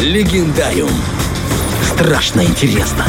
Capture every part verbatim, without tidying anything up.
Легендариум. Страшно интересно.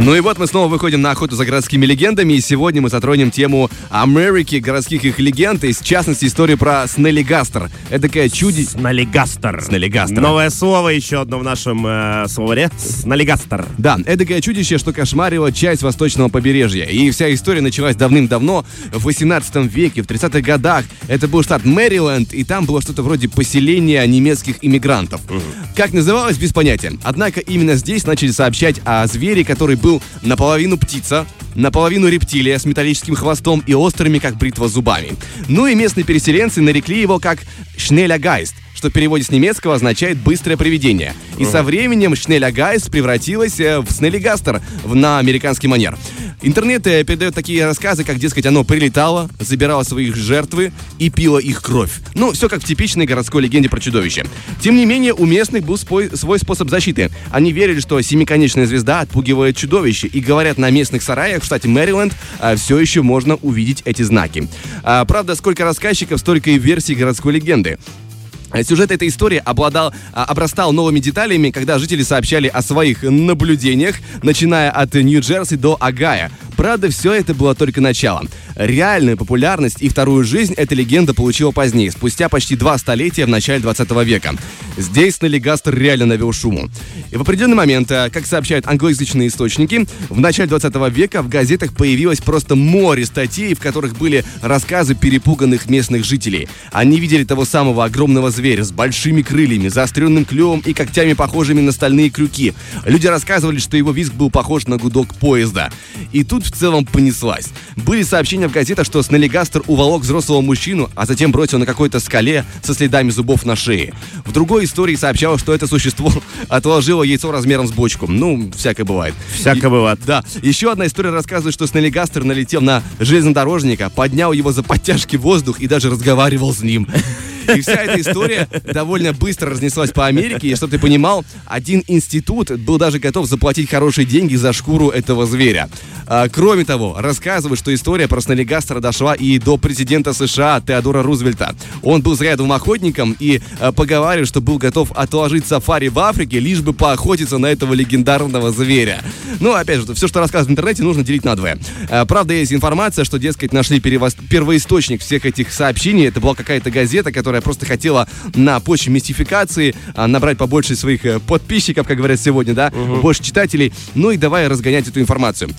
Ну и вот мы снова выходим на охоту за городскими легендами, и сегодня мы затронем тему Америки, городских их легенд, и в частности историю про Снэллигастер. Это такая чуди... Снэллигастер. Снэллигастер. Новое слово еще одно в нашем э, словаре. Снэллигастер. Да, это такое чудище, что кошмарило часть восточного побережья. И вся история началась давным-давно, в восемнадцатом веке, в тридцатых годах. Это был штат Мэриленд, и там было что-то вроде поселения немецких иммигрантов. Угу. Как называлось, без понятия. Однако именно здесь начали сообщать о звере, который был наполовину птица, наполовину рептилия с металлическим хвостом и острыми, как бритва, зубами. Ну и местные переселенцы нарекли его как «Шнелльгайст», что в переводе с немецкого означает «быстрое привидение». И со временем «Шнелльгайст» превратилась в «Снэллигастер» на американский манер. Интернет передает такие рассказы, как, дескать, оно прилетало, забирало своих жертвы и пило их кровь. Ну, все как в типичной городской легенде про чудовище. Тем не менее, у местных был свой, свой способ защиты. Они верили, что семиконечная звезда отпугивает чудовище, и, говорят, на местных сараях в штате Мэриленд все еще можно увидеть эти знаки. Правда, сколько рассказчиков, столько и версий городской легенды. Сюжет этой истории обладал, обрастал новыми деталями, когда жители сообщали о своих наблюдениях, начиная от Нью-Джерси до Огайо. Правда, все это было только начало. Реальную популярность и вторую жизнь эта легенда получила позднее, спустя почти два столетия, в начале двадцатого века. Здесь Снэллигастер реально навел шуму. И в определенный момент, как сообщают англоязычные источники, в начале двадцатого века в газетах появилось просто море статей, в которых были рассказы перепуганных местных жителей. Они видели того самого огромного зверя с большими крыльями, заостренным клювом и когтями, похожими на стальные крюки. Люди рассказывали, что его визг был похож на гудок поезда. И тут в целом понеслась. Были сообщения в газетах, что Снэллигастер уволок взрослого мужчину, а затем бросил на какой-то скале со следами зубов на шее. В другой истории сообщалось, что это существо отложило яйцо размером с бочку. Ну, всякое бывает. Всякое бывает. Да. Еще одна история рассказывает, что Снэллигастер налетел на железнодорожника, поднял его за подтяжки в воздух и даже разговаривал с ним. И вся эта история довольно быстро разнеслась по Америке. И, чтобы ты понимал, один институт был даже готов заплатить хорошие деньги за шкуру этого зверя. А, кроме того, рассказывают, что история про Снэллигастера дошла и до президента США Теодора Рузвельта. Он был зрядовым охотником и а, поговаривал, что был готов отложить сафари в Африке, лишь бы поохотиться на этого легендарного зверя. Ну, опять же, все, что рассказывают в интернете, нужно делить надвое. А, правда, есть информация, что, дескать, нашли перевос... первоисточник всех этих сообщений. Это была какая-то газета, которая просто хотела на почве мистификации набрать побольше своих подписчиков, как говорят сегодня, да, угу. больше читателей, ну и давай разгонять эту информацию.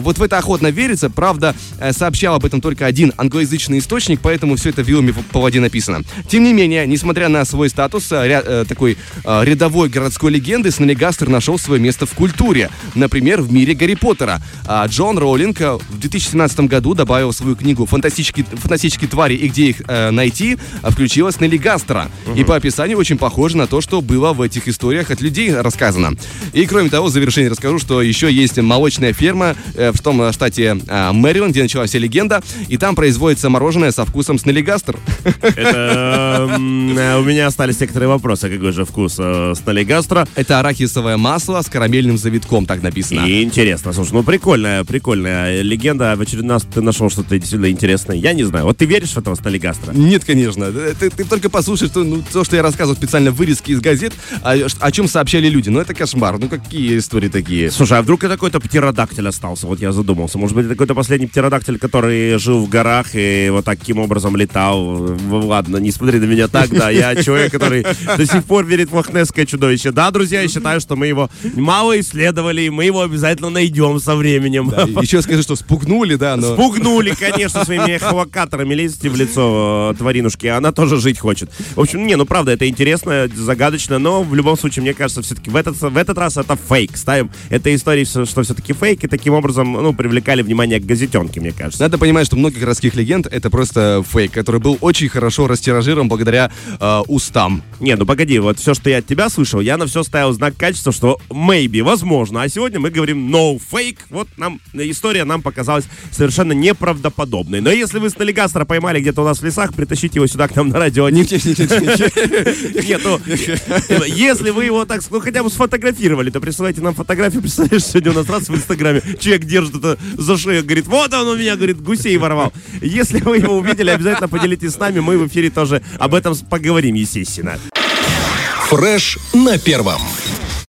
Вот в это охотно верится, правда, сообщал об этом только один англоязычный источник, поэтому все это вилами по воде написано. Тем не менее, несмотря на свой статус ря- такой рядовой городской легенды, Снэллигастер нашел свое место в культуре, например, в мире Гарри Поттера. Джон Роулинг в две тысячи семнадцатом году добавил в свою книгу «Фантастические, фантастические твари и где их э, найти», включил Снэллигастера. Угу. И по описанию очень похоже на то, что было в этих историях от людей рассказано. И кроме того, в завершение расскажу, что еще есть молочная ферма э, в том штате э, Мэриленд, где началась вся легенда, и там производится мороженое со вкусом Снэллигастер. У меня остались некоторые вопросы. Какой же вкус Снэллигастера? Это арахисовое масло с карамельным завитком, так написано. Интересно. Слушай, ну прикольная, прикольная легенда. В очередной раз ты нашел что-то действительно интересное. Я не знаю. Вот ты веришь в этого Снэллигастера? Нет, конечно. Ты Ты только послушай, что, ну, то, что я рассказывал, специально вырезки из газет, о, о чем сообщали люди. Ну, это кошмар. Ну, какие истории такие? Слушай, а вдруг это какой-то птеродактиль остался? Вот я задумался. Может быть, это какой-то последний птеродактиль, который жил в горах и вот таким образом летал. Ладно, не смотри на меня так, да. Я человек, который до сих пор верит в Лохнесское чудовище. Да, друзья, я считаю, что мы его мало исследовали, и мы его обязательно найдем со временем. Да, еще скажи, что спугнули, да? Но... Спугнули, конечно, своими эхолокаторами. Лезьте в лицо тваринушки. Она тоже жить хочет. В общем, не, ну правда, это интересно, загадочно, но в любом случае, мне кажется, все-таки в этот, в этот раз это фейк. Ставим этой истории, что все-таки фейк, и таким образом, ну, привлекали внимание к газетенке, мне кажется. Надо понимать, что много городских легенд это просто фейк, который был очень хорошо растиражирован благодаря э, устам. Не, ну погоди, вот все, что я от тебя слышал, я на все ставил знак качества, что maybe, возможно, а сегодня мы говорим no fake, вот нам, история нам показалась совершенно неправдоподобной. Но если вы Снэллигастера поймали где-то у нас в лесах, притащите его сюда к нам на радио. Нет, нет, нет, нет. Нет, ну, если вы его так, ну, хотя бы сфотографировали, то присылайте нам фотографию. Представляешь, сегодня у нас раз в Инстаграме человек держит это за шею, говорит, вот он у меня, говорит, гусей ворвал. Если вы его увидели, обязательно поделитесь с нами, мы в эфире тоже об этом поговорим, естественно. Фреш на первом.